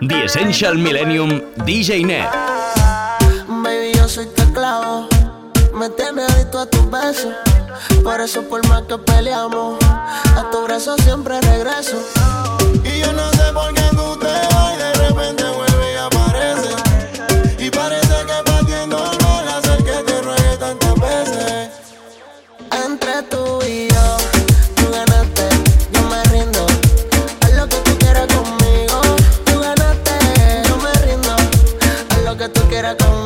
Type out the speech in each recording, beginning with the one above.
The Essential Millenium, DJ Net. Baby, yo soy tu esclavo. Me tienes adicto a tus besos. Por eso por más que peleamos, a tu brazo siempre regreso. Y yo no sé por qué tú te vas y de repente vuelve y aparece. Y parece que batiéndome el hacer que te ruegue tantas veces. Entre tú y yo, tú ganaste, yo me rindo. Haz lo que tú quieras conmigo. Tú ganaste, yo me rindo. Haz lo que tú quieras conmigo.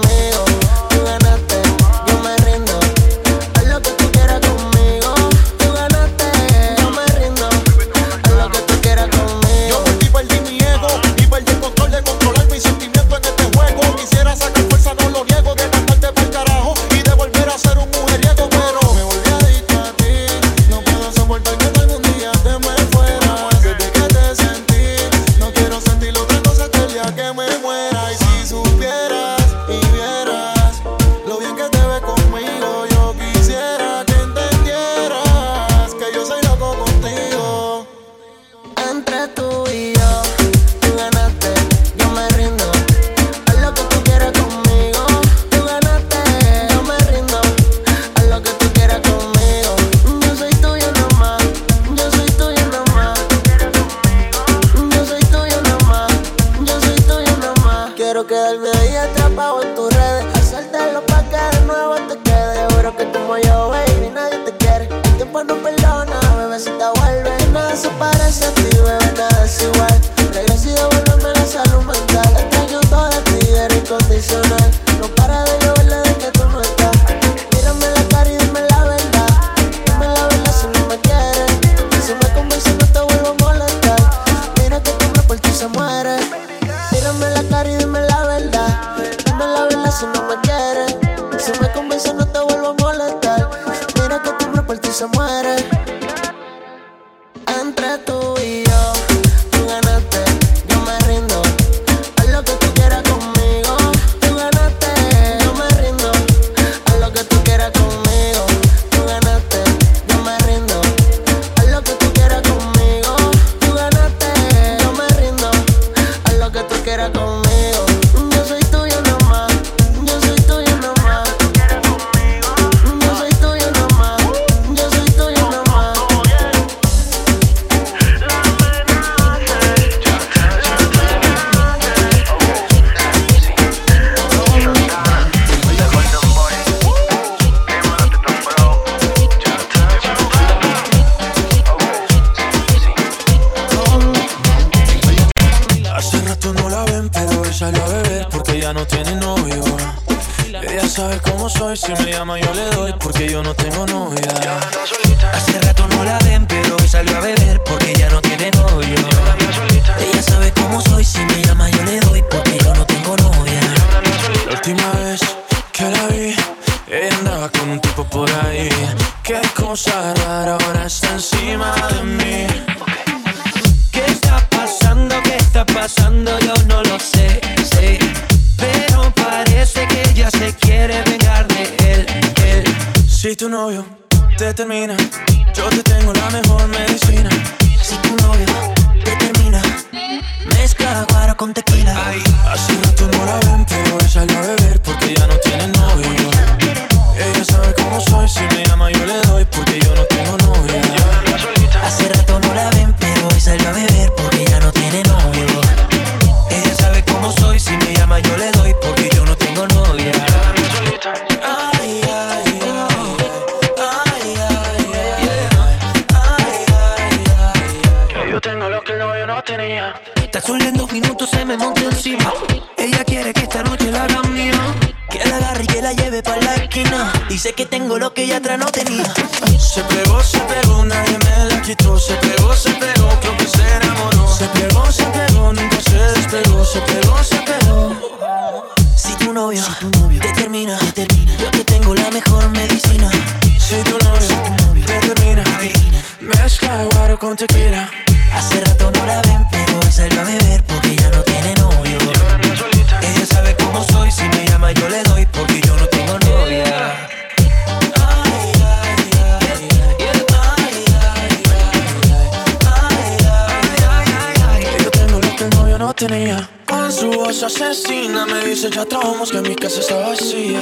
esa asesina me dice ya trabajamos que mi casa está vacía.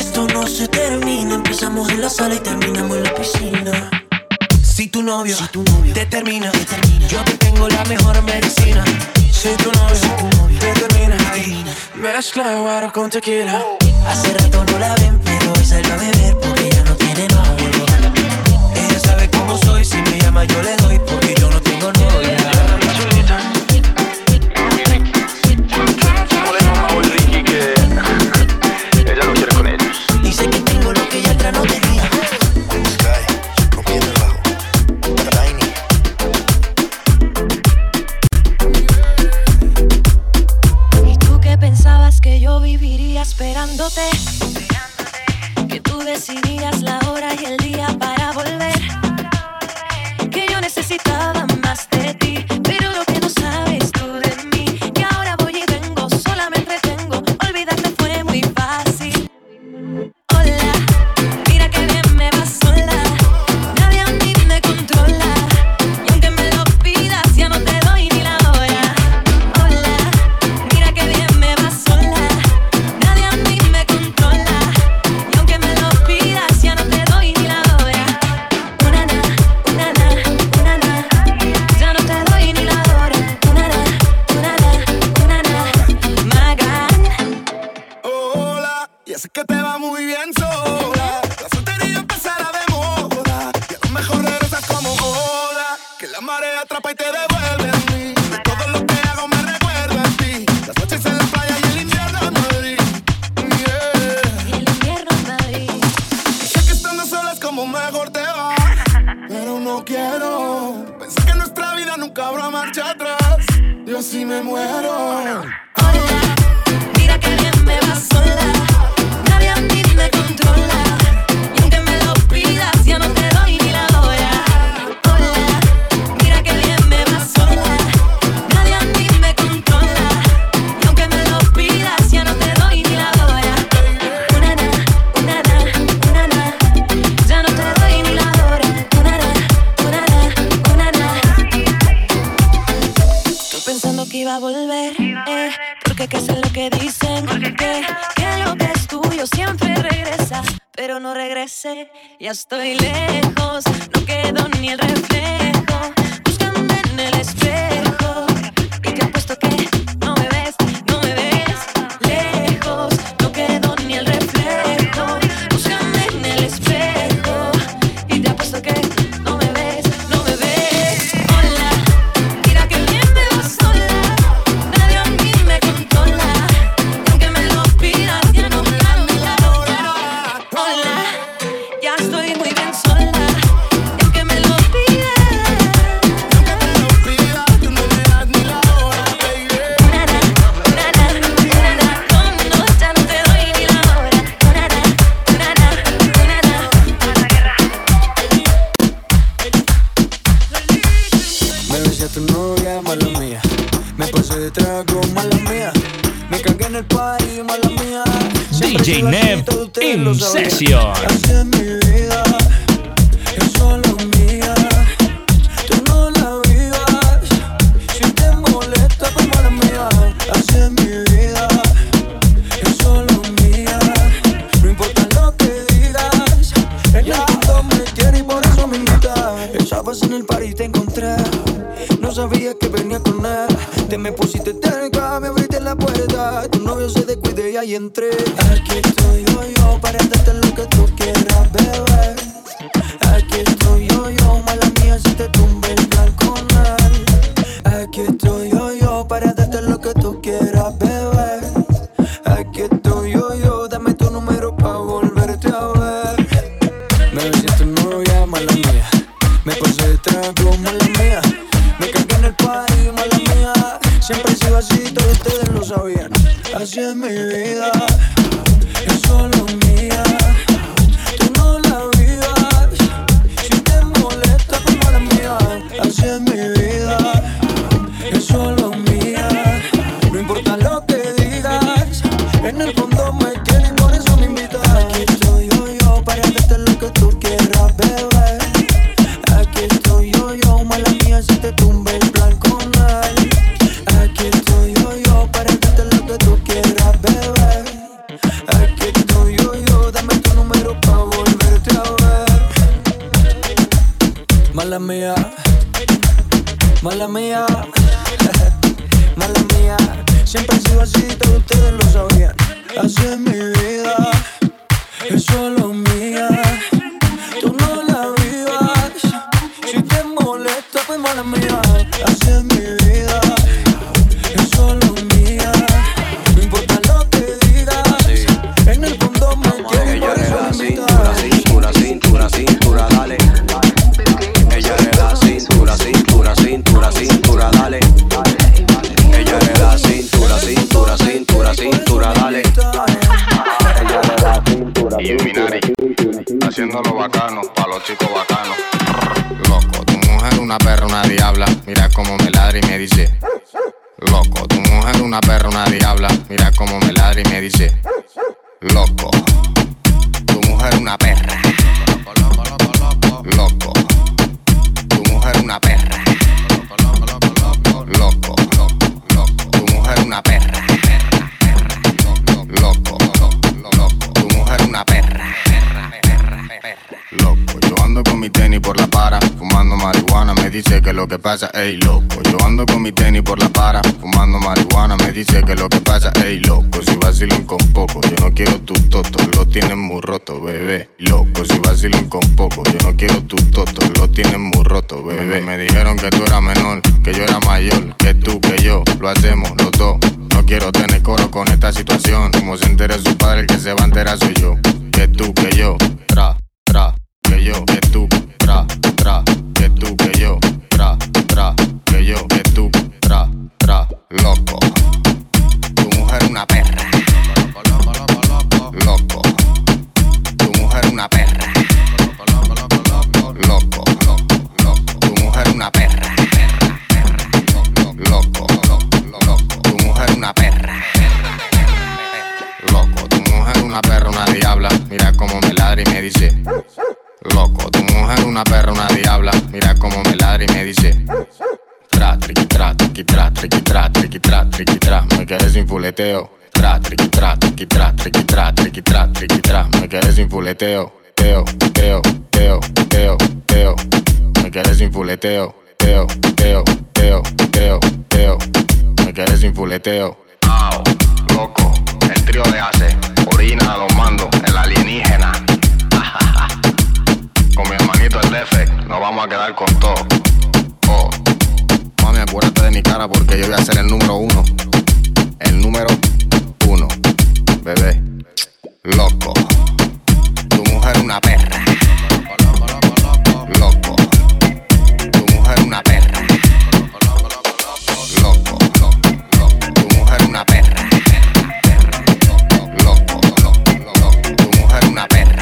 Esto no se termina, empezamos en la sala y terminamos en la piscina. Si tu novio te termina, yo te tengo la mejor medicina. Si tu novio te termina. Mezcla de guaro con tequila. Hace rato no la ven, pero hoy salió a beber porque ella no tiene novio. Ella sabe cómo soy, si me llama yo le doy porque yo no tengo novia. Que tú decidías la hora y el día para volver. Que yo necesitaba más de ti, pero lo que no sabes tú de mí, que ahora voy y vengo, sola me entretengo. Olvidarte fue muy fácil. Hola, mira que bien me vas sola. Nadie a mí me controla. Y aunque me lo pidas, ya no te doy ni la hora. Hola, mira que bien me vas sola. Ya estoy lejos, no quedó ni el reflejo. Búscame en el espejo. Y te apuesto que no me ves. Lejos, no quedó ni el reflejo. Búscame en el espejo. Y te apuesto que no me ves. Hola, mira que bien me vas sola. Nadie a mí me controla. Y aunque me lo pidas, ya no me la hora. Hola. DJ Neb in session. Y entré. Aquí estoy yo para darte lo que tú quieras, bebé. Aquí estoy yo, mala mía, si te tumba el balconal. Aquí estoy yo para darte lo que tú quieras, bebé. Aquí estoy yo, dame tu número pa' volverte a ver. Me besé tu novia, mala mía. Me pasé de trago, mala mía. Me cagué en el party, mala mía. Siempre he sido así, todos ustedes lo sabían. Así es mi vida, es solo mía. Tú no la vivas, si te molesta como la mía. Así es mi vida, es solo mía. No importa lo que digas, en el fondo me tienes, por eso me invitas. Aquí estoy yo para darte lo que tú quieras, bebé. Aquí estoy yo, mala mía, si te tumba el blanco. Aquí estoy yo para darte lo que tú quieras. mala mía, mala mía, mala mía. Siempre he sido así, todos ustedes lo sabían. Así es mi vida, es solo mía. Tú no la vivas, si te molesta, pues mala mía. Así es mi vida, es solo mía. No importa lo que digas, sí. En el fondo me quieren, por eso me invitas. Cintura, cintura, cintura, dale. Ella le da cintura, cintura, cintura, cintura, dale. Ella le da cintura, cintura, cintura, cintura, dale. Ella le da cintura. Illuminati, haciéndolo bacano, pa' los chicos bacanos. Loco, tu mujer una perra, una diabla, mira cómo me ladra y me dice. Loco, tu mujer una perra, una diabla, mira cómo me ladra y me dice. Loco, tu mujer una perra. Loco, tu mujer una perra. Loco, tu mujer una perra. Loco, tu mujer una perra. Loco, yo ando con mi tenis por la para, fumando marihuana, me dice que lo que pasa, ey loco. Yo ando con mi tenis por la para, fumando marihuana, me dice que lo que pasa, ey loco. Si vacilan con poco, yo no quiero tu toto, lo tienes muy roto, bebé. Loco, si vacilan con poco, yo no quiero tu toto, lo tienes muy roto, bebé. Me dijeron que tú eras menor, que yo era mayor, que tú, que yo, lo hacemos los dos. No quiero tener coro con esta situación, como se entere su padre, el que se va a enterar soy yo. Que tú, que yo, tra, tra. Que yo, que tú, tra, tra, que tú, que yo, tra, tra, que yo, que tú, tra, tra, loco, tu mujer una perra, loco, tu mujer una perra, loco, tu mujer una perra, loco, tu mujer una perra, loco, tu mujer una perra, una diabla, mira cómo me ladra y me dice. Loco, tu mujer una perra, una diabla, mira cómo me ladra y me dice. Tra, triqui, tra, triqui, tra, triqui, tra, triqui, tra, triqui, tra, me quedé sin fuleteo. Tra, triqui, tra, triqui, tra, triqui, tra, triqui, tra, triqui, tra, me quedé sin fuleteo. Teo, teo, teo, teo, teo, me quedé sin fuleteo. Teo, teo, teo, teo, teo, me quedé sin fuleteo. Au, loco, el trío de hace, orina a los mandos, el alienígena. Con mi hermanito el Lefe, nos vamos a quedar con todo. Oh, mami, acuérdate de mi cara porque yo voy a ser el número uno. El número uno, bebé. Loco, tu mujer una perra. Loco, tu mujer una perra. Loco, tu mujer una perra. Loco, tu mujer una perra.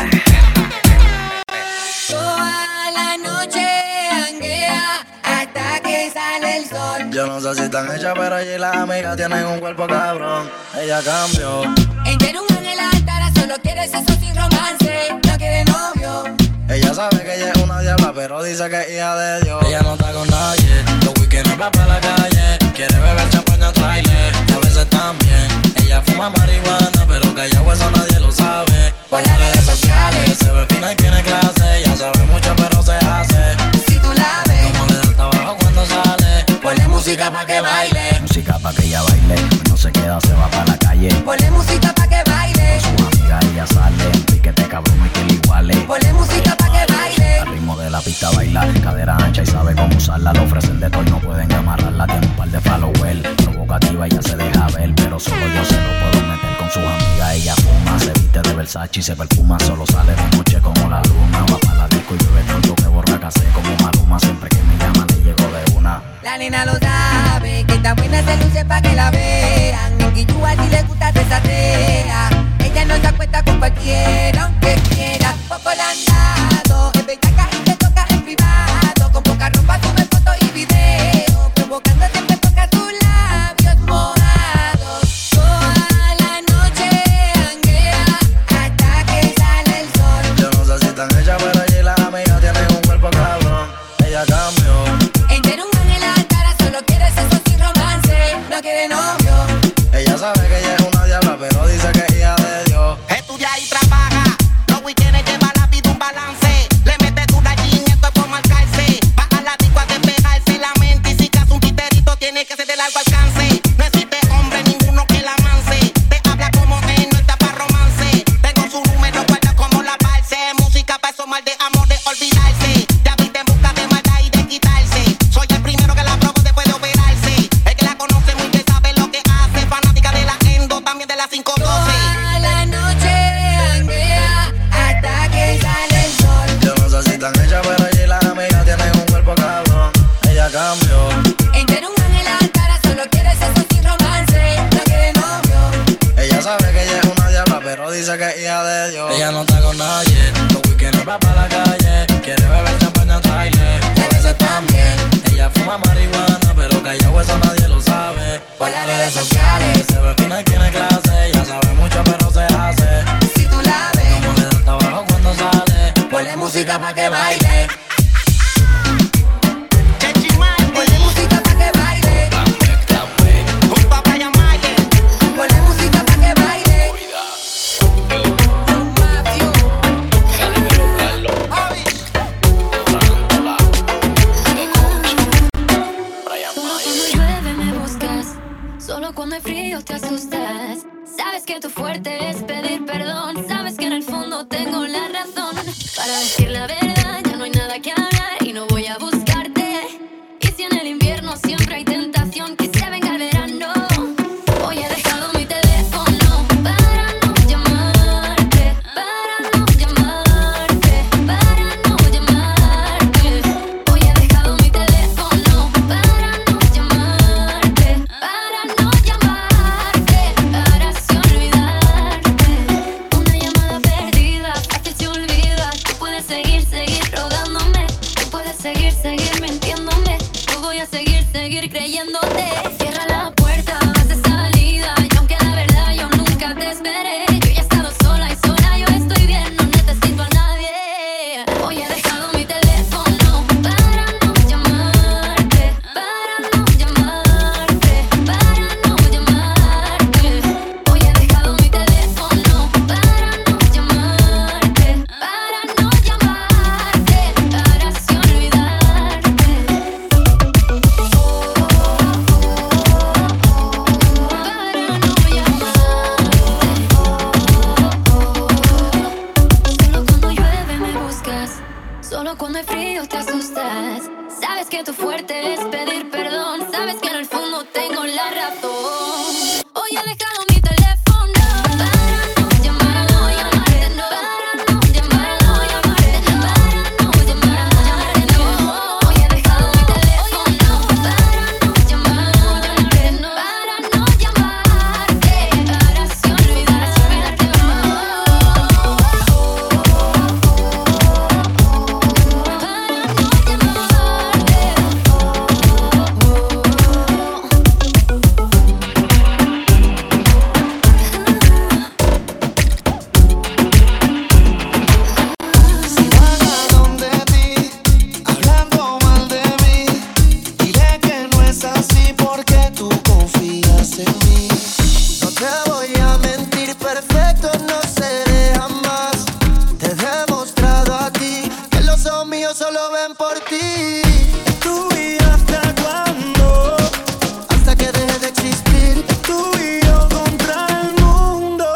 Yo no sé si están hechas, pero allí las amigas tienen un cuerpo cabrón. Ella cambió. Entre un ángel altara, solo quiere sexo sin romance. No quiere novio. Ella sabe que ella es una diabla, pero dice que es hija de Dios. Ella no está con nadie. Los weekends va para la calle. Quiere beber champaña trailer. Y a veces también. Ella fuma marihuana, pero callado eso nadie lo sabe. Por las redes sociales. Se ve fina y tiene clase. Ya sabe mucho, pero se hace. Si tú la ves. Como le da trabajo cuando sale. Ponle música pa' que baile. Música pa' que ella baile. No se queda, se va pa' la calle. Ponle música pa' que baile. Con su amiga ella sale. Piquete cabrón y que le iguale. Ponle música pa' que baile. Al ritmo de la pista baila. Cadera ancha y sabe cómo usarla. Le ofrecen de todo y no pueden amarrarla. Tiene un par de followers. Provocativa ella se deja ver. Pero solo yo se lo puedo meter. Con sus amigas ella fuma. Se viste de Versace y se perfuma. Solo sale de noche como la luna. Va pa' la disco y bebe tanto que borraca. Se como Maluma. Siempre que me llama le llego de una. La nena lo sabe, que tan buena se luce pa' que la vean. En Guillúa si le gusta se satea. Ella no se acuesta con cualquiera, aunque quiera. Poco la han dado, en ventaja y se toca en privado. Con poca ropa sube fotos y videos, provocando siempre toca sus labios mojados. Toda la noche janguea, hasta que sale el sol. Yo no sé si están hechas, pero allí las amigas tienen un cuerpo cabrón. Ella cambió. Ella sabe que ella es una diabla, pero dice que es hija de Dios. Estudia y trabaja, dice que ella le dio. Ella no está con nadie, los weekendes va pa' la calle. Quiere beber champaña, trailer, a veces también. Ella fuma marihuana, pero callado eso nadie lo sabe. Por las redes sociales se ve fina y tiene clase. Ya sabe mucho pero se hace. Si tú la ves, no le das trabajo cuando sale. Ponle música pa' que baile. Cuando hay frío te asustas. Sabes que tu fuerte es pedir perdón. Sabes que en el fondo tengo la razón. Para decir la verdad ya no hay nada que hablar y no voy a buscarte. Y si en el invierno siempre hay tentación, que se venga el verano. Hoy he dejado mi teléfono para no llamarte, para no llamarte, para no llamarte. Hoy he dejado mi teléfono para no llamarte, para no llamarte. Seguir mintiéndome, yo voy a seguir creyéndote. Cierra la puerta, vas de salida, y aunque la verdad yo nunca te esperé. Yo ya he estado sola y sola, yo estoy bien, no necesito a nadie. Hoy he dejado mi teléfono para no llamarte, para no llamarte, para no llamarte. Hoy he dejado mi teléfono para no llamarte, para no llamarte, para siempre olvidarte. Cuando hay frío te asustas. Sabes que tu fuerte es pedir perdón. Sabes que en el fondo tengo la razón. Hoy he dejado mi teléfono para no llamarte, no llamarte, no, para no llamarte, no llamarte, no, para no llamarte, no. Hoy he dejado mi teléfono para no llamarte, no, para no llamarte, para si olvidarte, no. Si vas a donde ti, hablando mal de mí, dile que no es así porque tú confías en mí. No te voy a mentir, perfecto no seré jamás. Te he demostrado a ti que los ojos míos solo ven por ti. Estuve hasta cuándo, hasta que deje de existir. Tú y yo contra el mundo.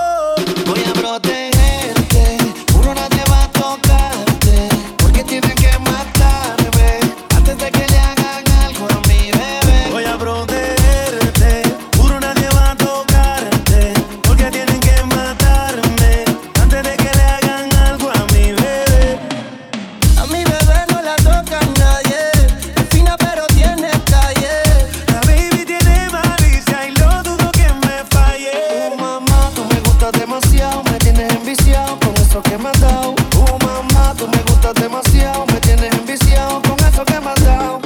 Voy a protegerte, juro nadie va a tocarte, porque tienen que matarme antes de que le hagan algo a mi bebé. Voy a protegerte, juro nadie va a tocarte, porque tienen que matarme antes de que le hagan algo a mi bebé. A mi bebé no la toca nadie, es fina pero tiene calle. La baby tiene malicia y lo dudo que me falle. Mamá, tú me gustas demasiado, me tienes enviciado con eso que me has dado. Mamá, tú me gustas demasiado, me tienes enviciado con eso que me has dado.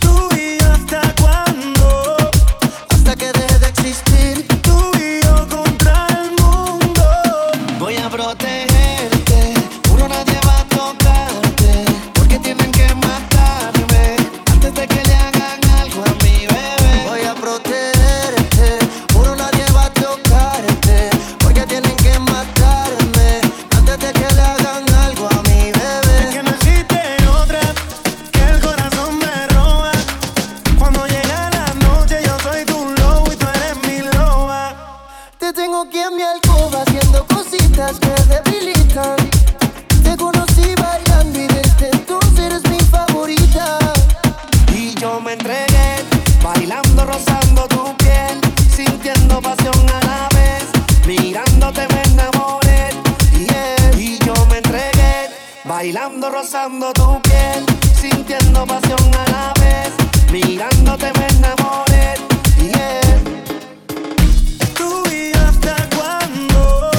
Tú y yo hasta cuándo, hasta que deje de existir. Tú y yo contra el mundo. Voy a protegerte, juro nadie va a tocarte, porque tienen que matarme antes de que le hagan algo a mi bebé. Voy a protegerte, juro nadie va a tocarte, porque tienen que matarme antes de que le hagan algo a mi bebé. Es que no existe otra, que el corazón me roba. Cuando llega la noche yo soy tu lobo y tú eres mi loba. Te tengo que en mi alcoba haciendo cositas que debilitan. Te conocí bailando y desde entonces eres mi favorita. Y yo me entregué, bailando, rozando tu piel, sintiendo pasión a la vez, mirándote me enamoré. Yeah. Y yo me entregué, bailando, rozando tu piel, sintiendo pasión a la vez, mirándote me enamoré. Yeah. Tú y yo hasta cuándo,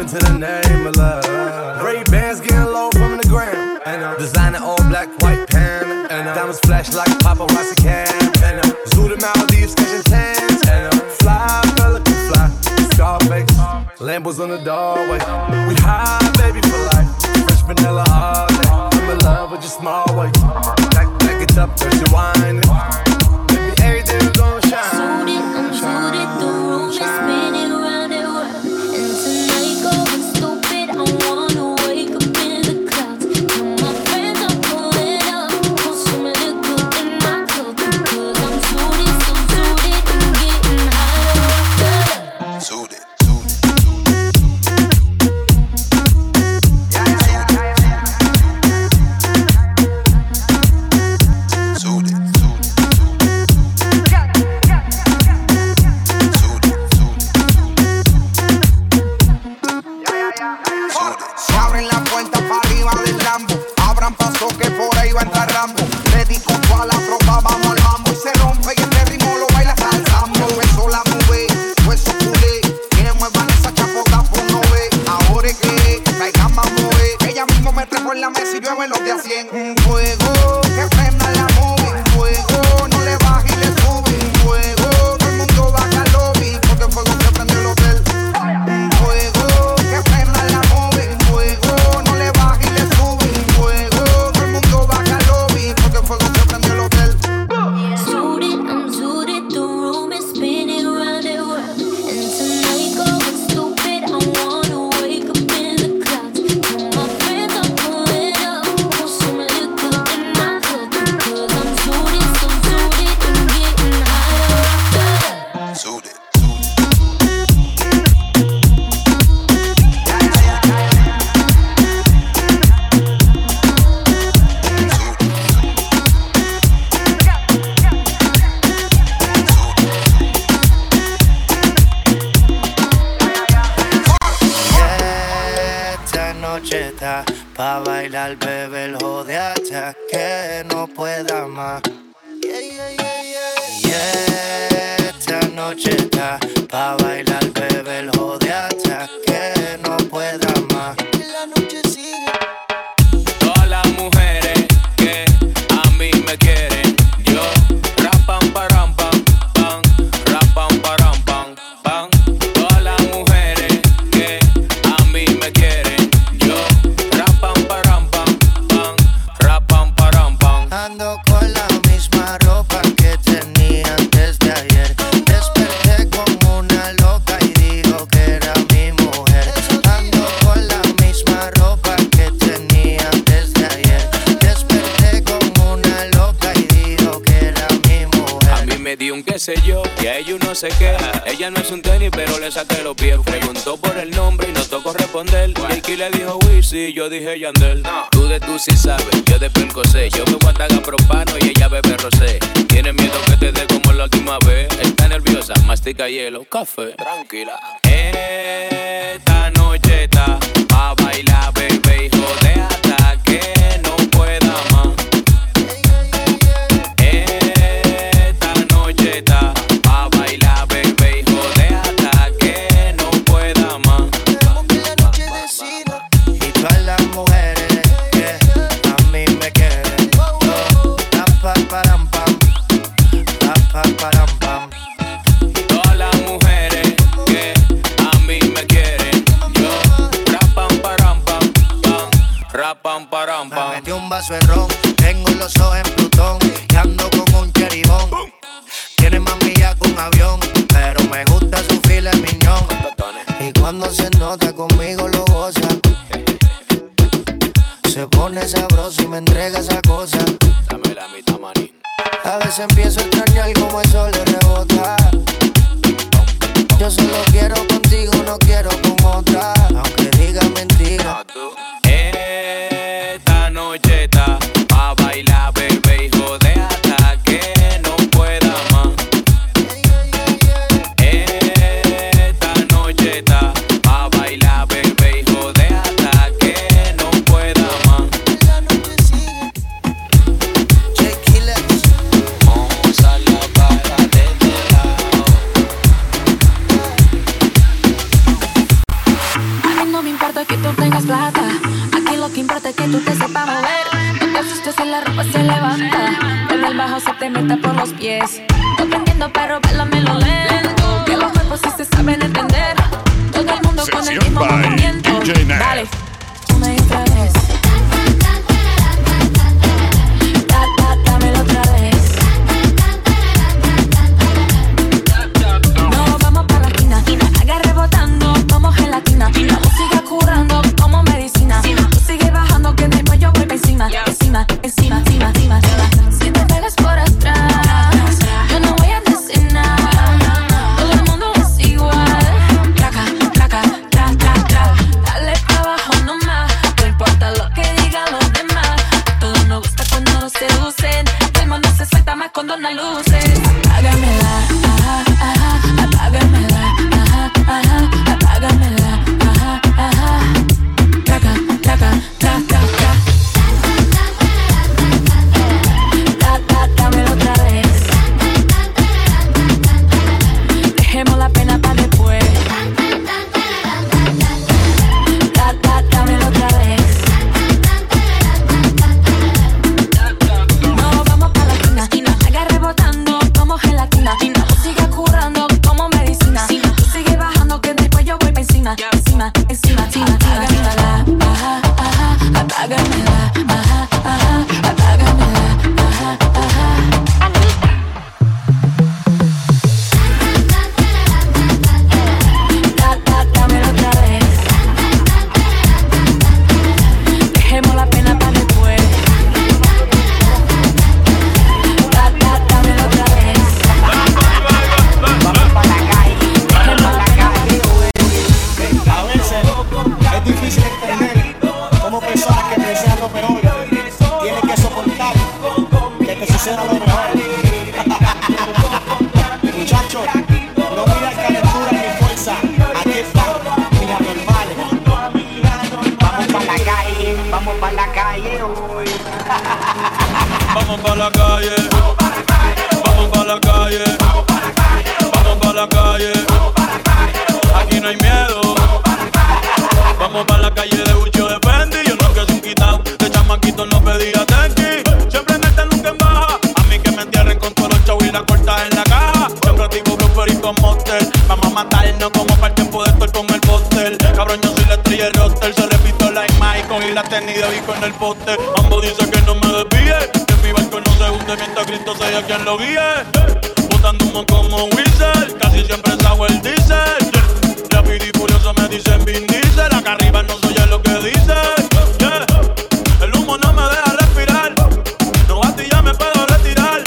into the name of love. Ray-Bans getting low from the gram. Designer all black, white pen. Diamonds flash like paparazzi can. Zoo to Maldives, catching tans. Fly, fella can fly. Scarface, Lambos on the doorway. We high, baby, for life. Fresh vanilla all day. I'm in love with your small waist. Back it up, cause you're whining. Baby, everything's gonna shine. Suited, the room is spinning round and round. And tonight going stupid, I wanna wake up in the clouds. And my friends are pulling up, consuming the good in my cup. Cause I'm suited, so suited, I'm getting high. Suited, suited, suited, suited. Yo dije Yandel, no. Tú de tú sí sabes, yo de percocé. Yo me voy a tagar propano y ella bebe rosé. Tiene miedo que te dé como la última vez. Está nerviosa, mastica hielo, café. Tranquila. Esta noche está pa' bailar, bebé, y jodea hasta que no pueda más. Esta noche está pa' bailar, bebé, y jodea hasta que no pueda más. Todas las mujeres que a mí me quieren, yo, pa param pam, pa param pam. Todas las mujeres que a mí me quieren, yo, rapam param pam. Me metí un vaso de ron, tengo los ojos en Plutón, y ando con un cheribón. Tiene más millas que un avión, pero me gusta su filet mignon. Y cuando se nota conmigo lo goza. Se pone sabroso y me entrega esa cosa. Dame la mitad, manín. A veces empiezo a extrañar como el sol le rebota. Yo solo quiero contigo, no quiero con otra. Aunque diga mentira. Esta noche está pa' bailar, bebé, y jodea hasta que no pueda más. Esta noche está pa' bailar, bebé, y jodea hasta que no pueda más. Tequila, moza, yes. Yo te entiendo, pero bailame lo lento, que los cuerpos sí se saben entender. Todo el mundo con el mismo movimiento. Dale, una y otra vez. Dámelo otra vez. No, vamos para la esquina. Haga rebotando como gelatina. La música curando como medicina. Tú sigue bajando que después yo vuelvo encima. Encima, encima, encima, encima, encima. Si te pegas por atrás, yo no voy a decir nada. Todo el mundo es igual. Traca, traca, tra, tra, tra. Dale para abajo nomás. No importa lo que digan los demás. Todo nos gusta cuando nos seducen. El mundo se suelta más cuando no luces. Apágamela, ajá, ajá. Apágamela, ajá, ajá. Apágamela, ajá, ajá. Traca, traca, tra, tra, tra. Dámelo otra vez. Dejemos la pena para después. Dámelo otra vez. No, vamos para la esquina. Haga rebotando como gelatina. Tú sigue curando como medicina. Tú sigue bajando que después yo voy para encima. Encima, encima, encima. Apágamela, ajá, ajá. Apágamela, ajá, ajá. Apágamela, ajá, ajá. Dámelo otra vez. Dejemos la pena para después. Dámelo otra vez. Vamos para la calle. Dejemos la calle. A veces es difícil entender cómo personas que desean lo peor tienen que soportar que te suceda lo mejor. Muchachos, no miras calentura ni fuerza. Aquí están mis anormales. Vamos para la calle, vamos para la calle hoy. Vamos para la calle, vamos para la calle, vamos para la calle, vamos para la calle, vamos para la calle, vamos para la calle. Aquí no hay miedo. Vamos para la calle de Ucho de Fendi. Yo no que es un quitado, de chamaquito no pedía tenki. Siempre en esta nunca en baja. A mí que me entierren con todos los chavos y la corta en la caja. Siempre activo Blueberry con Monster. Vamos a matarnos como para el tiempo de estar con el póster. Cabrón, yo soy la estrella del roster. Se repito la imagen y la tenis de Vico en el póster. Ambos dicen que no me desvíe, que mi barco no se hunde mientras Cristo sea quien lo guíe. Botando humo como Whistle, casi siempre saco el diesel. Rápido y furioso me dicen Vin Diesel. Acá arriba no soy lo que dice, yeah. El humo no me deja respirar. No a ti ya me puedo retirar.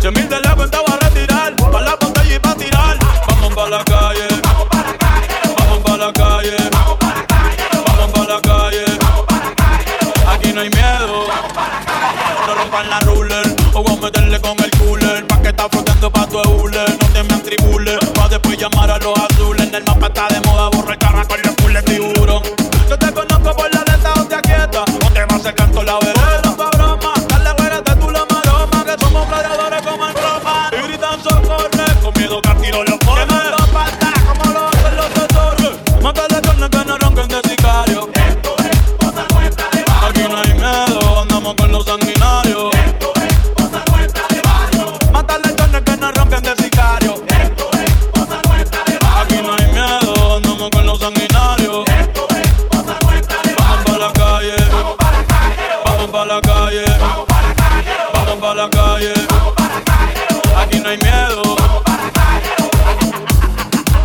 100,000 de la cuenta voy a retirar. Pa' la botella y pa' tirar. Vamos pa' la calle, vamos pa' la calle, vamos pa' la calle, vamos pa' la calle, vamos pa' la calle, vamos pa' la calle. Aquí no hay miedo, vamos pa' la calle. No rompan la ruler, o voy a meterle con el cooler. Pa' que está frotando pa' tu hule. No te me atribules, pa' después llamar a los azules. El mapa está de moda, borra carra con los pules tiburón. Yo te conozco por la letra o te aquieta, o te vas a canto la vereda. No pa' broma, dale güerete tú la maroma, que somos gladiadores como en Roma. Y gritan socorre, con miedo que al tiro los pones. Que mando pata, como lo hacen los tesorros. Mátale carne que no ronquen de sicario. Esto es cosa nuestra de barrio. Aquí no hay miedo, andamos con los sanguinarios. Esto es cosa nuestra de barrio. Mátale carne que no ronquen de sicario. Con los sanguinarios. Esto es cosa nuestra de barrio. Vamos pa' la calle, vamos pa' la calle, vamos pa' la calle, vamos pa' la calle, vamos pa' la calle, vamos pa' la calle. Aquí no hay miedo, vamos pa' la calle.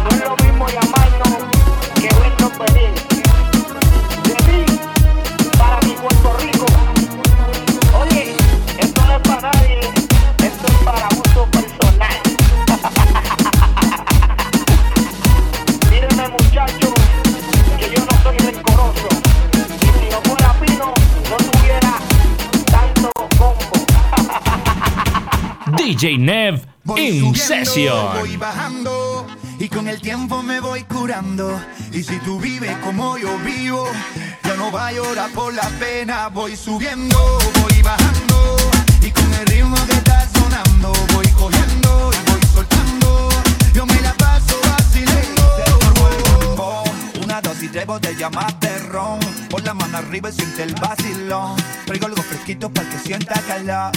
No es lo mismo llamarnos que vernos venir. De mí para mi Puerto Rico. Oye, esto no es para nadie, esto es para uso personal. Muchachos, que yo no soy rencoroso, y si no fuera Pino, no tuviera tanto combo. DJ Nev in session. Voy bajando, y con el tiempo me voy curando. Y si tú vives como yo vivo, ya no va a llorar por la pena. Voy subiendo, voy bajando, y con el ritmo que está sonando, voy cogiendo y voy soltando. Yo me la paso vacilando. Una dosis de botella más de ron. Pon la mano arriba y siente el vacilón. Traigo algo fresquito para que sienta calor.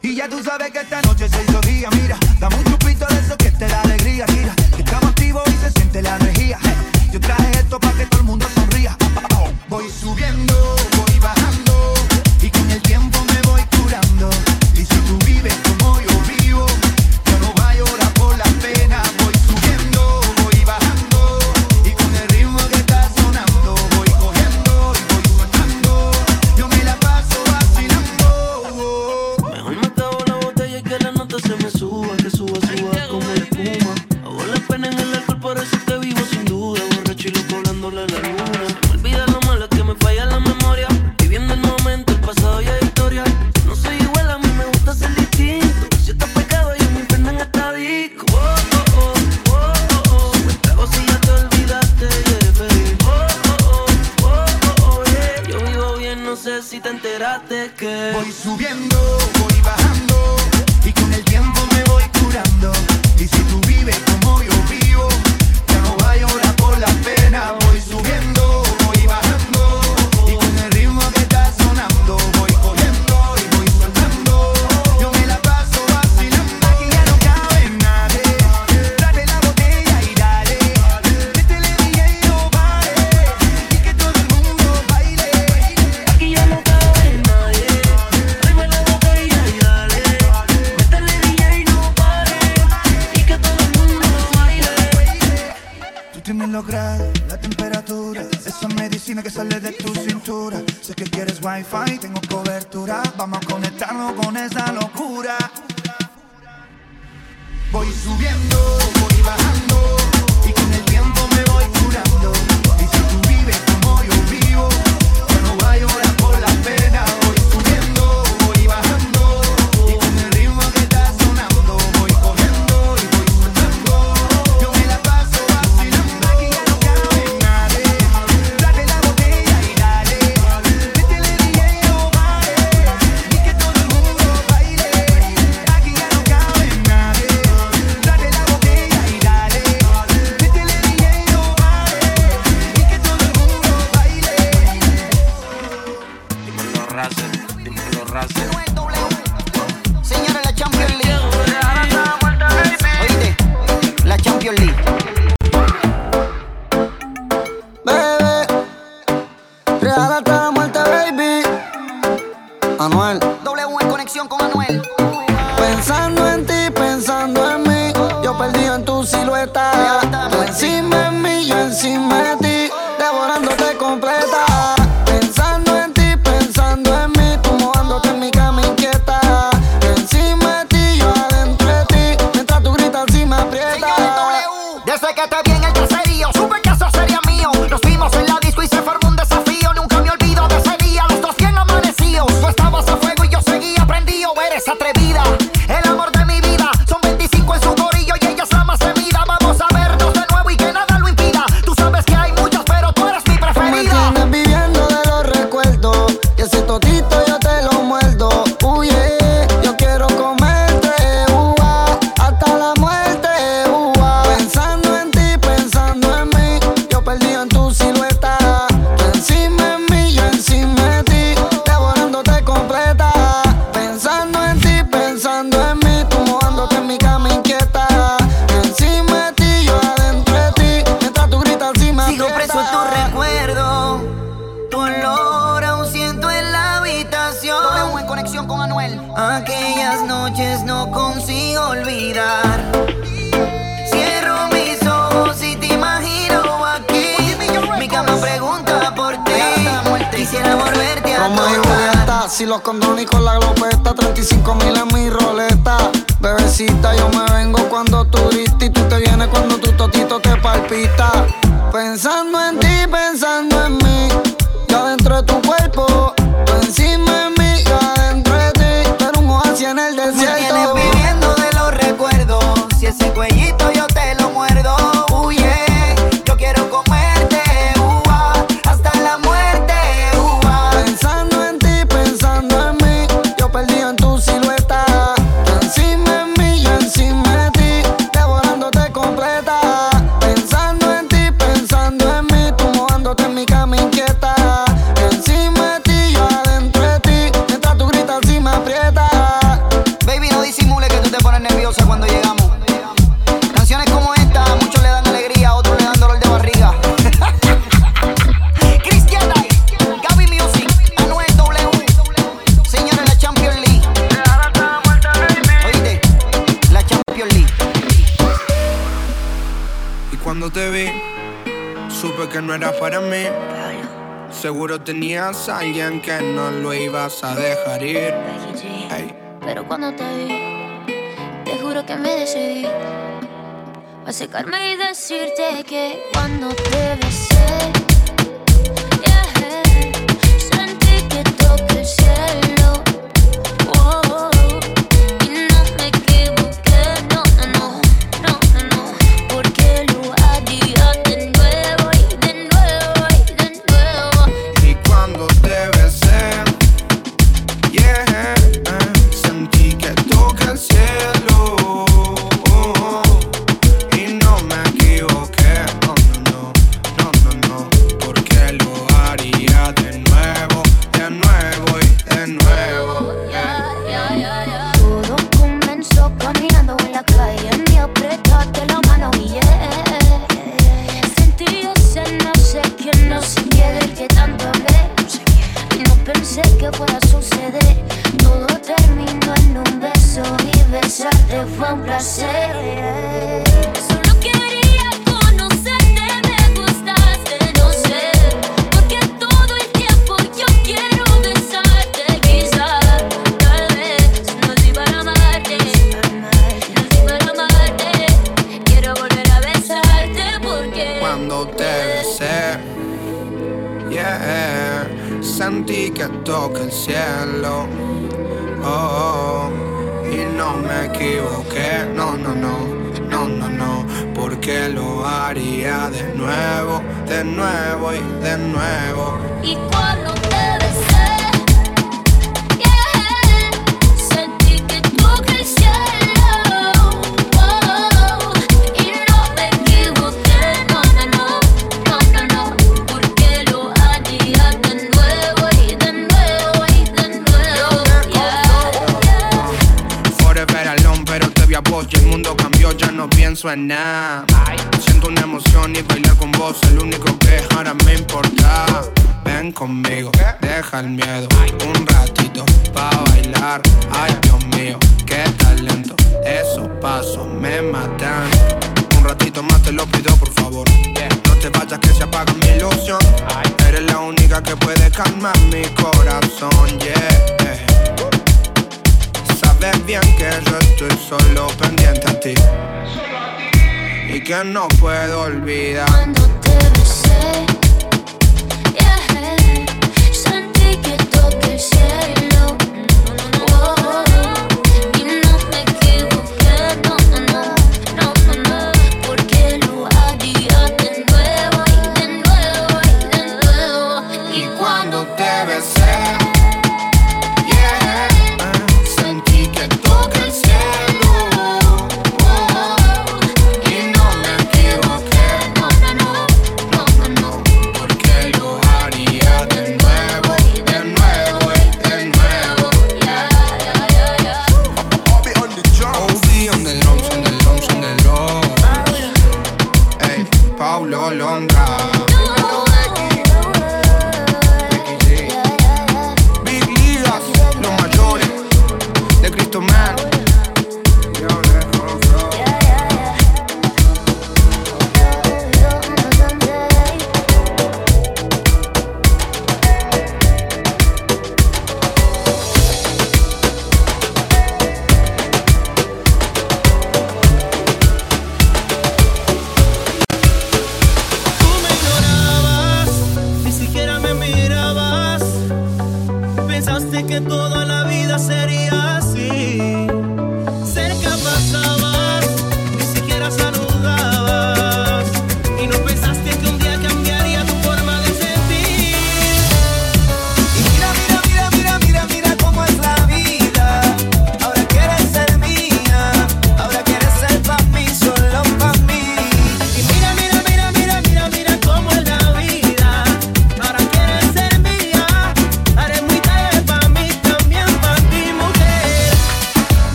Y Y ya tú sabes que esta noche se hizo día. Mira, dame un chupito de eso que te da alegría. Mira, que estamos activos y se siente la energía. Yo traje esto para que todo el mundo sonría. Voy subiendo, voy bajando, y con el tiempo me voy curando. Y si tú vives como yo vivo, yo no voy a llorar por la pena. Voy subiendo, voy bajando, y con el ritmo que está sonando, voy cogiendo y voy soltando. Yo me la paso vacilando. Mejor me acabo la botella y que la nota se me suba, que suba, suba como espuma. Hago la pena en el alcohol, por eso que vivo sin duda, borracho y loco hablándole a la luna. Se me olvida lo malo que me falla la memoria, viviendo el momento, el pasado y la historia. No soy igual, a mí me gusta ser distinto. Si está pecado, ellos me enfrentan hasta disco. Oh, oh, oh, oh, oh. Me trago si ya te olvidaste, yeah, baby. Oh, oh, oh, oh, oh, yeah. Yo vivo bien, no sé si te enteraste que voy subiendo, voy bajando, y con el tiempo me voy curando. Y si tú vives como yo vivo, ya no vas a llorar por la pena. Voy subiendo, voy bajando, y con el ritmo que está sonando, voy cogiendo y voy soltando. Yo me la paso vacilando. Aquí ya no cabe nadie. Trae la botella y dale. Métele DJ y no pare. Y que todo el mundo baile. Aquí ya no cabe nadie. Trae la botella y dale. Métele DJ y no pare. Y que todo el mundo baile. Tú tienes logrado la temperatura, esa medicina que sale de tu cintura. Sé que quieres wifi, tengo cobertura. Vamos a conectarnos con esa locura. Voy subiendo, voy bajando, y con el tiempo me voy curando. Y si tú vives como yo vivo, ya no vas a llorar por la pena. Voy subiendo, voy bajando, y con el ritmo que está sonando, voy cogiendo y voy soltando. Yo me la paso vacilando. Aquí ya no cabe nadie. Trae la botella y dale. Métele DJ y no pare. Y que todo el mundo baile. Aquí ya no cabe nadie. Trae la botella y dale. Métele DJ y no pare. Y que todo el mundo baile. Dímelo, raza. Dímelo, raza. Señores, la Champions League. Oíste, la Champions League. Bebé, Rihanna está muerta, baby. Anuel. W en conexión con Anuel. Pensando en ti, pensando en mí, yo perdido en tu silueta. Tú encima de mí, yo encima de ti, devorándote completa. Pensando en ti, pensando en mí, tú mojándote en mi cama inquieta. Yo encima de ti, yo adentro de ti, mientras tú gritas y me aprietas. Desde que te vi en el caserío, supe que eso sería mío. Nos vimos en la disco y se formó un desafío. Nunca me olvido de ese día, los dos bien amanecidos. Tú estabas a fuego y yo seguía prendido. Eres atrevida, el amor de mi vida. Son 25 en su corillo y ella es la más temida. Vamos a vernos de nuevo y que nada lo impida. Tú sabes que hay muchas, pero tú eres mi Me preferida. tienes viviendo de los recuerdos, y ese totito yo te lo muerdo. Huye, yo quiero comerte, uva, hasta la muerte, uva. Pensando en ti, pensando en mí, yo perdido en tu silueta. Tú encima de mí, yo encima de ti, devorándote completa. Pensando en ti, pensando en mí, tú mojándote en mi cama inquieta. Yo encima de ti, yo adentro de ti, mientras tú gritas y me Sigo preso en tu aprietas. recuerdo, tu olor aún siento en la W habitación. en conexión con Anuel. Aquellas noches no consigo olvidar. Cierro mis ojos y te imagino aquí. Mi cama pregunta por ti. Quisiera volverte a Romeo y Julieta, tocar. si los condones con la glopeta, 35 mil en mi roleta. Bebecita, yo me vengo cuando tú gritas y tú te vienes cuando tu totito te palpita. Pensando en ti, pensando en mí, yo adentro de tu cuerpo. Tú encima de mí, yo adentro de ti, pero un oasis en el Me tienes desierto. viviendo de los recuerdos. Si ese cuellito yo te lo muerdo. Huye, yo quiero comerte, uva, hasta la muerte, uva. Pensando en ti, pensando en mí, yo perdido en tu silueta. Tú encima de mí, yo encima de ti, devorándote completa. Pensando en ti, pensando en mí, cuando te vi, supe que no era para mí. Seguro tenías a alguien que no lo ibas a dejar ir. Hey. Pero cuando te vi, te juro que me decidí a secarme y decirte que cuando te besé,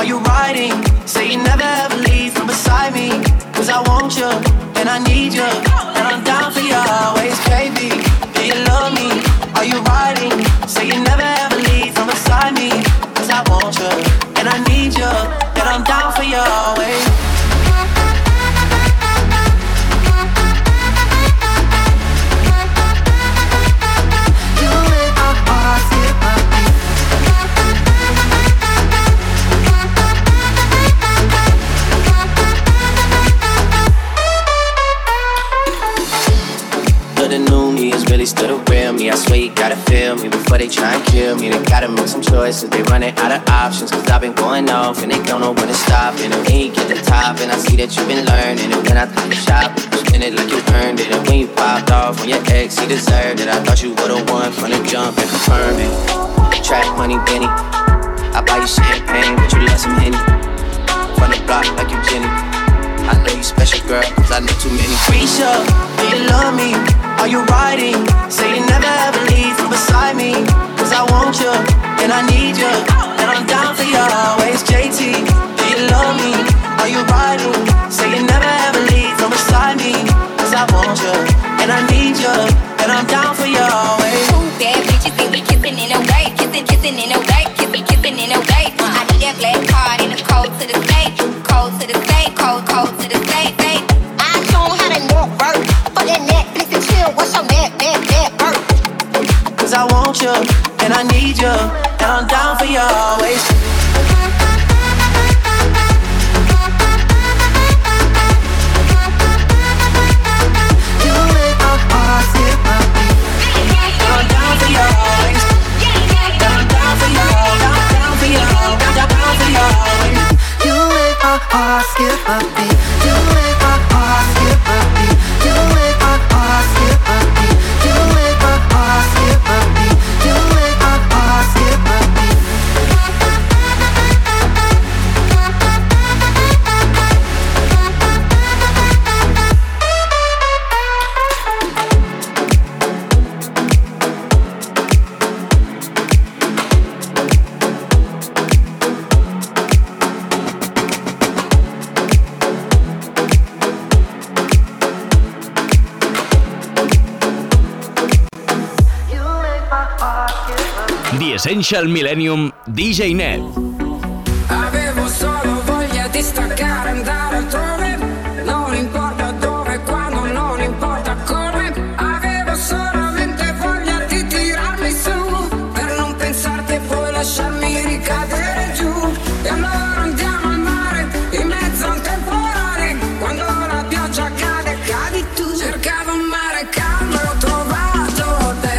Are you riding? Say you never ever leave from beside me. Cause I want you, and I need you, and I'm down for you always, baby. Do you love me? Are you riding? Say you never ever leave from beside me. Cause I want you, and I need you, and I'm down for you always. Stood around me, I swear you gotta feel me. Before they try and kill me, they gotta make some choices. They running out of options, cause I've been going off and they don't know when to stop. And I ain't get the top, and I see that you've been learning. And when I thought you shop, you spend it like you earned it. And when you popped off on your ex, he deserved it. I thought you would've won from the jump and confirmed it. Track money, Benny, I buy you champagne, but you love some Henny. Run the block like you Jenny, I know you special, girl, cause I know too many. Reach up, do you love me? Are you riding? Say you never ever leave from beside me. Cause I want you, and I need you, and I'm down for you always, JT. Do you love me? Are you riding? Say you never ever leave from beside me. Cause I want you, and I need you, and I'm down for you always. Two bad bitches and we kissing in a way. Kissing, kissing in a way. Kissing, kissing in a way. I need that black card and a cold to the state. Cold to the state. Cold, cold to the state. I show how to walk work. For that Netflix and chill, what's your net worth? Cause I want you, and I need you, and I'm down for you always. You make my heart skip my beat. I'm down for you always. I'm down for you, down for you, down for you always. You make my heart skip my beat. You make my heart skip my beat. You make my heart skip my beat. You make my heart skip my beat. You make my heart skip my beat. The Essential Millenium, DJ Ned. Avevo solo voglia di staccare, andare altrove. Non importa dove, quando, non importa come. Avevo solamente voglia di tirarmi su, per non pensarti e poi lasciarmi ricadere giù. E allora andiamo al mare, in mezzo a un temporale. Quando la pioggia cade, cadi tu. Cercavo un mare calmo, l'ho trovato te.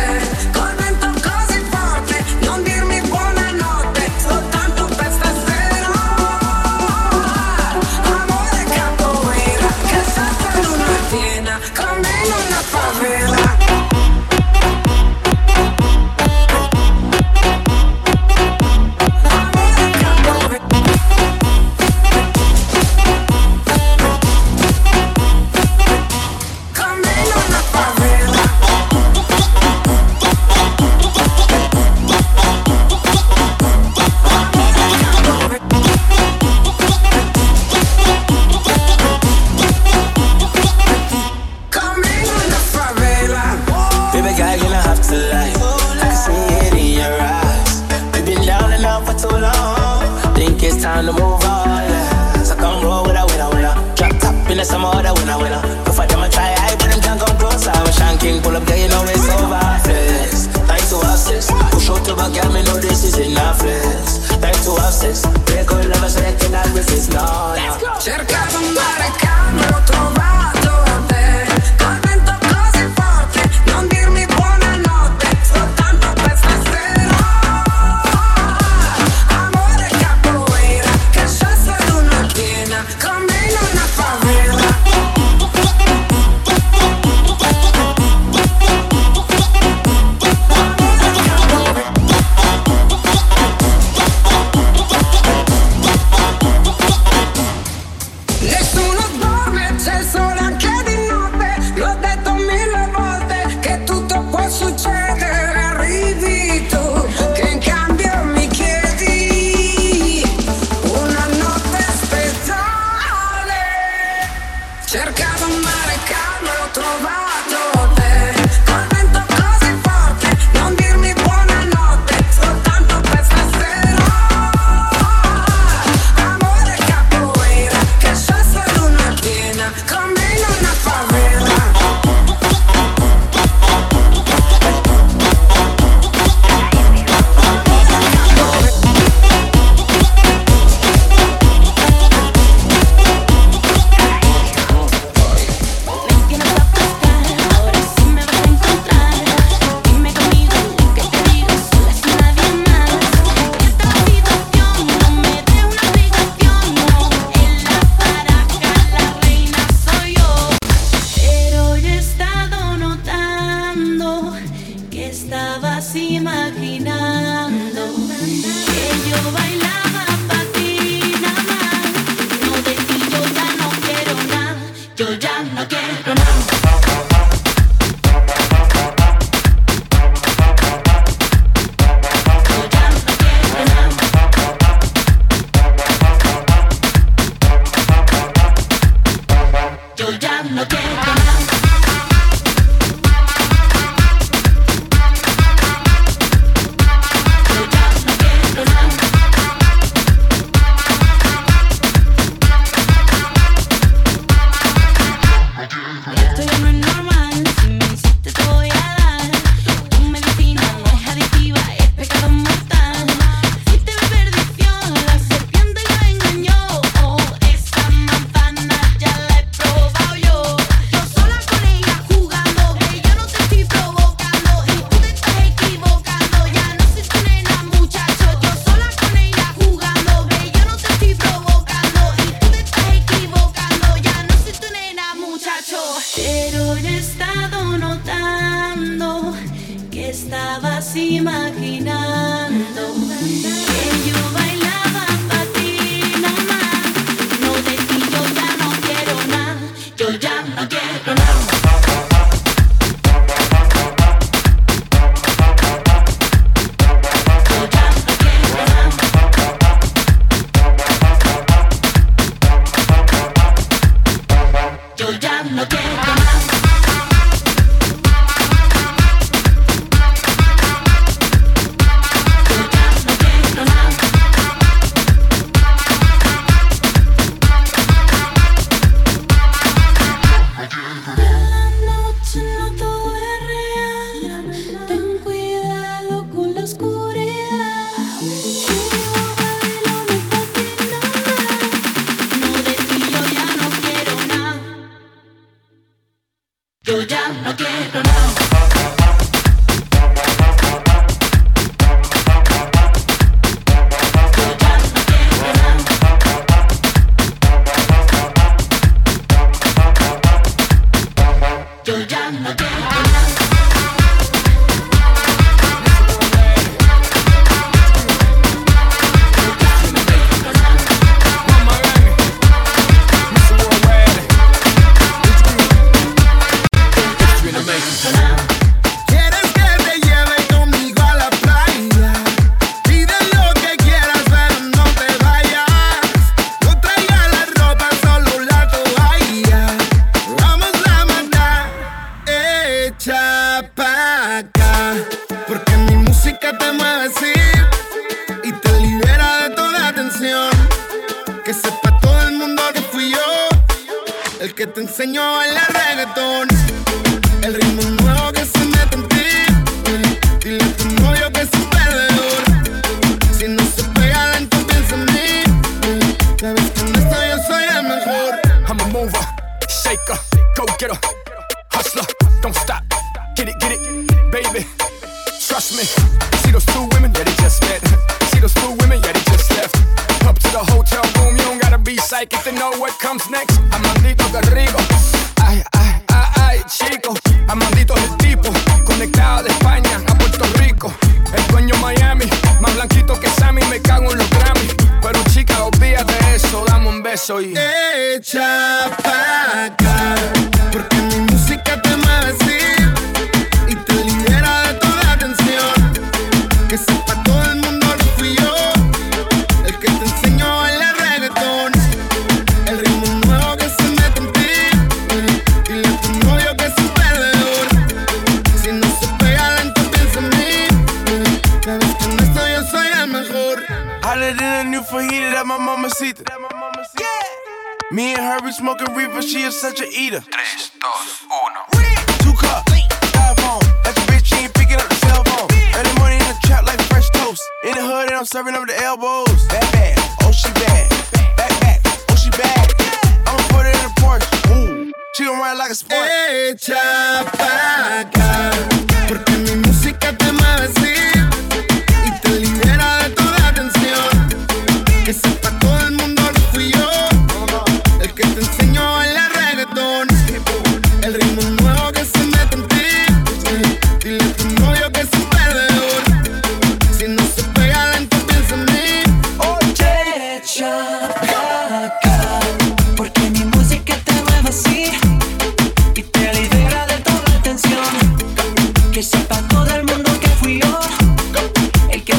Si no se pega, entonces piensa en mí.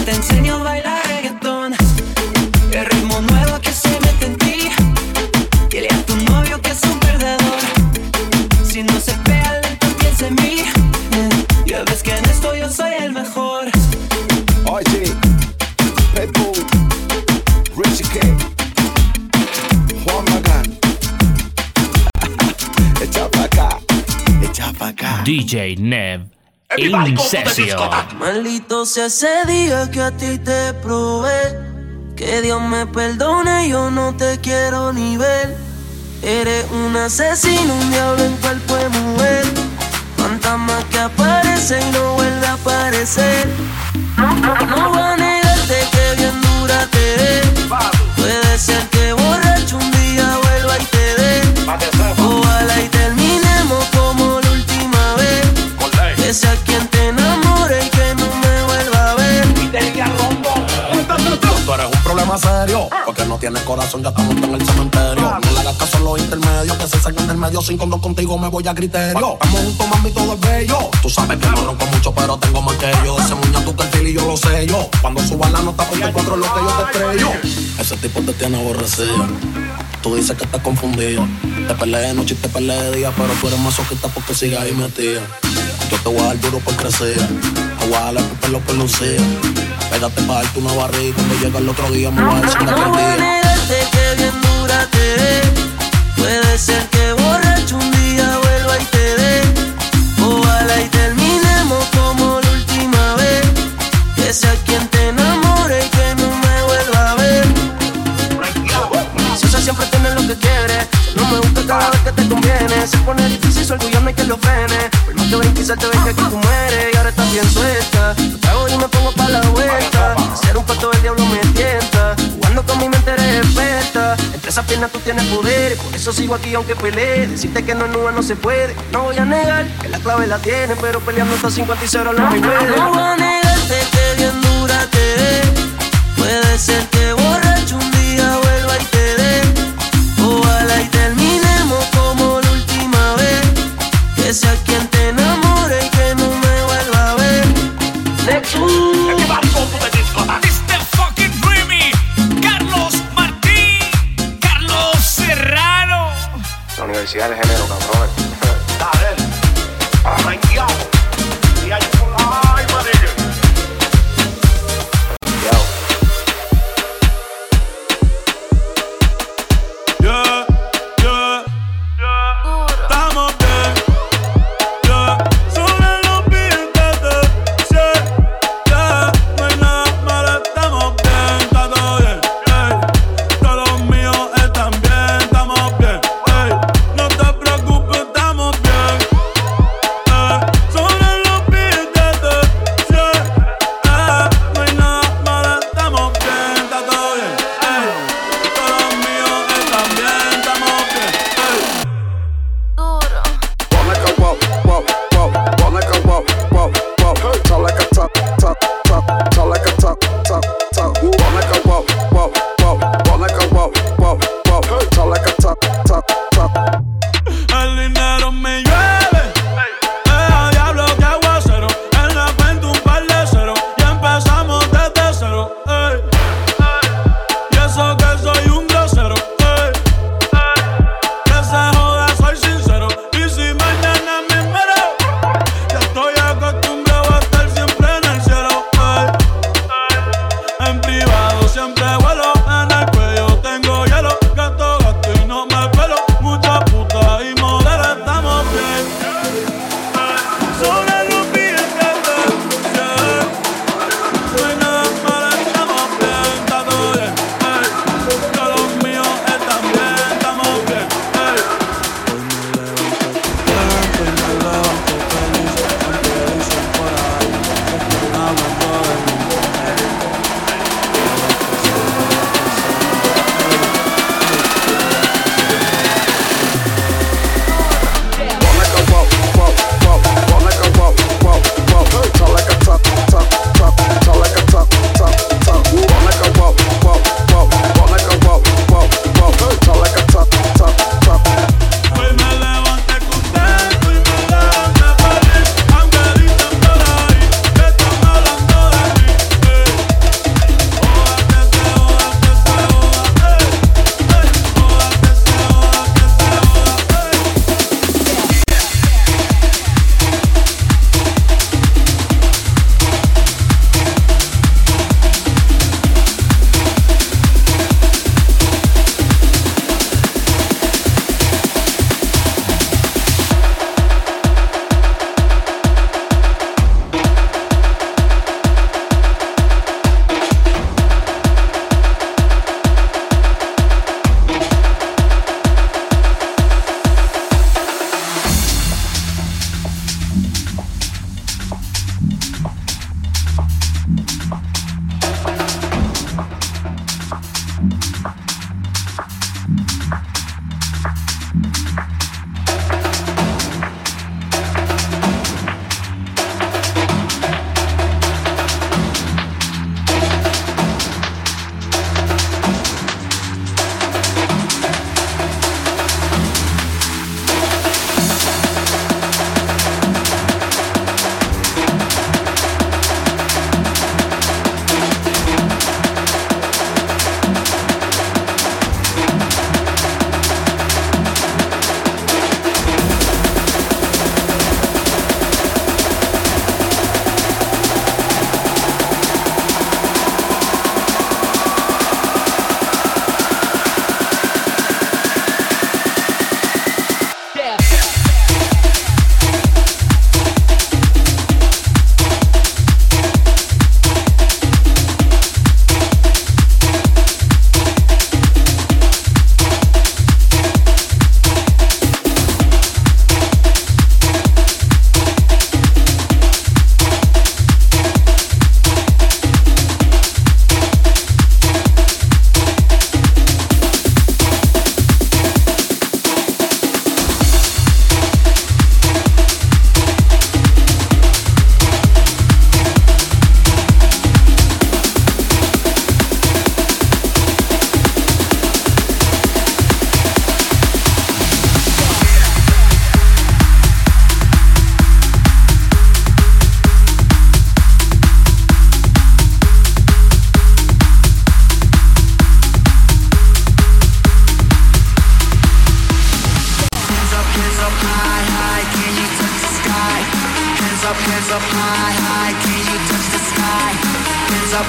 Te enseño a bailar reggaetón. El ritmo nuevo que se mete en ti. Dile a tu novio que es un perdedor. Si no se pega lento, piensa en mí. Ya ves que en esto yo soy el mejor. Oye, Pitbull, Richie K, Juan Magán. Echa pa' acá, echa pa' acá. DJ Nev. Maldito sea ese día que a ti te probé. Que Dios me perdone, yo no te quiero ni ver. Eres un asesino, un diablo en cuerpo de mujer. Fantasma que aparece y no vuelve a aparecer. No voy a negarte que bien dura te dé. Puede ser que borracho un día vuelva y te dé. Ojalá y terminemos como la última vez. Que sea quien te enamore y que no me vuelva a ver. Y te diga rombo. Tú eres un problema serio, porque no tienes corazón, ya estamos en el cementerio. No le hagas caso a los intermedios, que se salgan del medio. Sin condón contigo me voy a criterio. Estamos juntos, mami, todo es bello. Tú sabes que no rompo mucho, pero tengo más que yo. Ese muñeco tu cartil y yo lo sé yo. Cuando subas la nota, ponte cuatro lo que yo te estrello. Ese tipo te tiene aborrecido. Tú dices que estás confundido. Te peleé de noche y te peleé de día, pero tú eres masoquista porque sigues ahí metida. Yo te voy a dar duro por crecer, te voy a jalar tu pelo por lucir. Pégate pa' darte una barriga, cuando llega el otro día me voy a decir la perdida. No voy a negarte que bien dura te dé. Puede ser que borracho un día vuelva y te dé. Ojalá y terminemos como la última vez. Que sea quien te enamore y que no me vuelva a ver. Si usas siempre tienes lo que quieres, no me gusta cada vez que te conviene. Se pone difícil, suelto y no hay que lo frene. Yo ven, quizás te venga que tú mueres y ahora estás bien suelta. Lo trago y me pongo pa' la vuelta. Hacer un pacto del diablo me tienta. Jugando con mi mente eres experta. Entre esas piernas tú tienes poder. Por eso sigo aquí aunque pelees. Decirte que no es nueva no se puede. No voy a negar que la clave la tienes, pero peleando hasta 50 y 0 no me puede. No voy a negarte que bien dura te dé. Puede ser que borracho un día vuelva y te dé. Ojalá y terminemos como la última vez. Que sea quien te enamore y que no me vuelva a ver. Next This the fucking Dreamy. Carlos Martín, Carlos Serrano. La Universidad de Género, cabrón. Dale, arranqueado. Y hay un alma de ellos.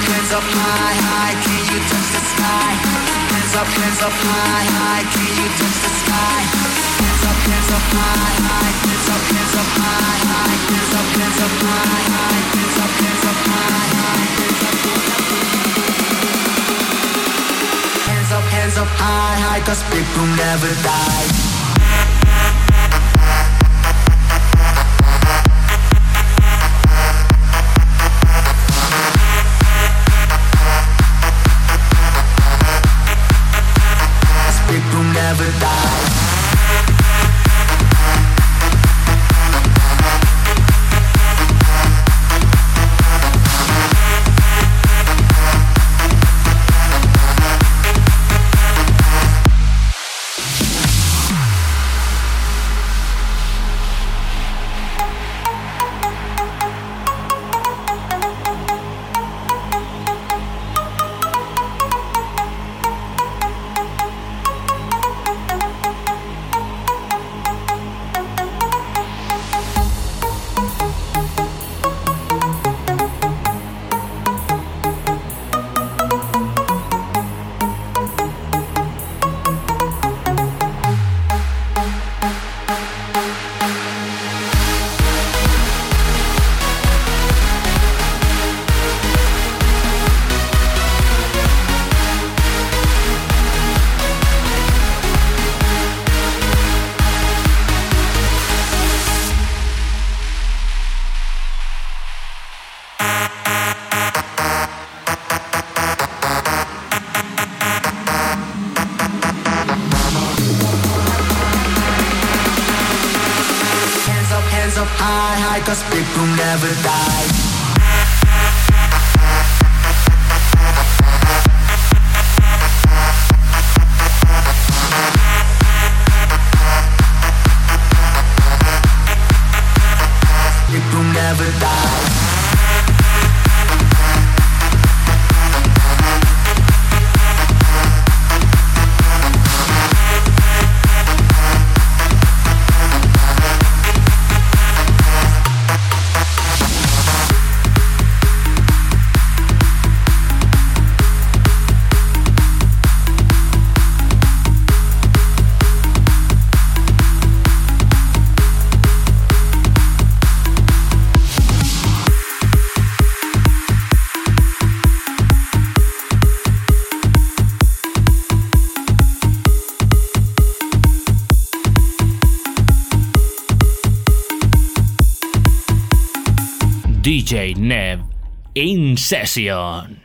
hands up high, high, can you touch the sky? Hands up high, high, can you touch the sky? Hands up high, high, hands up high, high, hands up high, high, hands up high, high, hands up high, high, 'cause people never die. DJ Neb in session.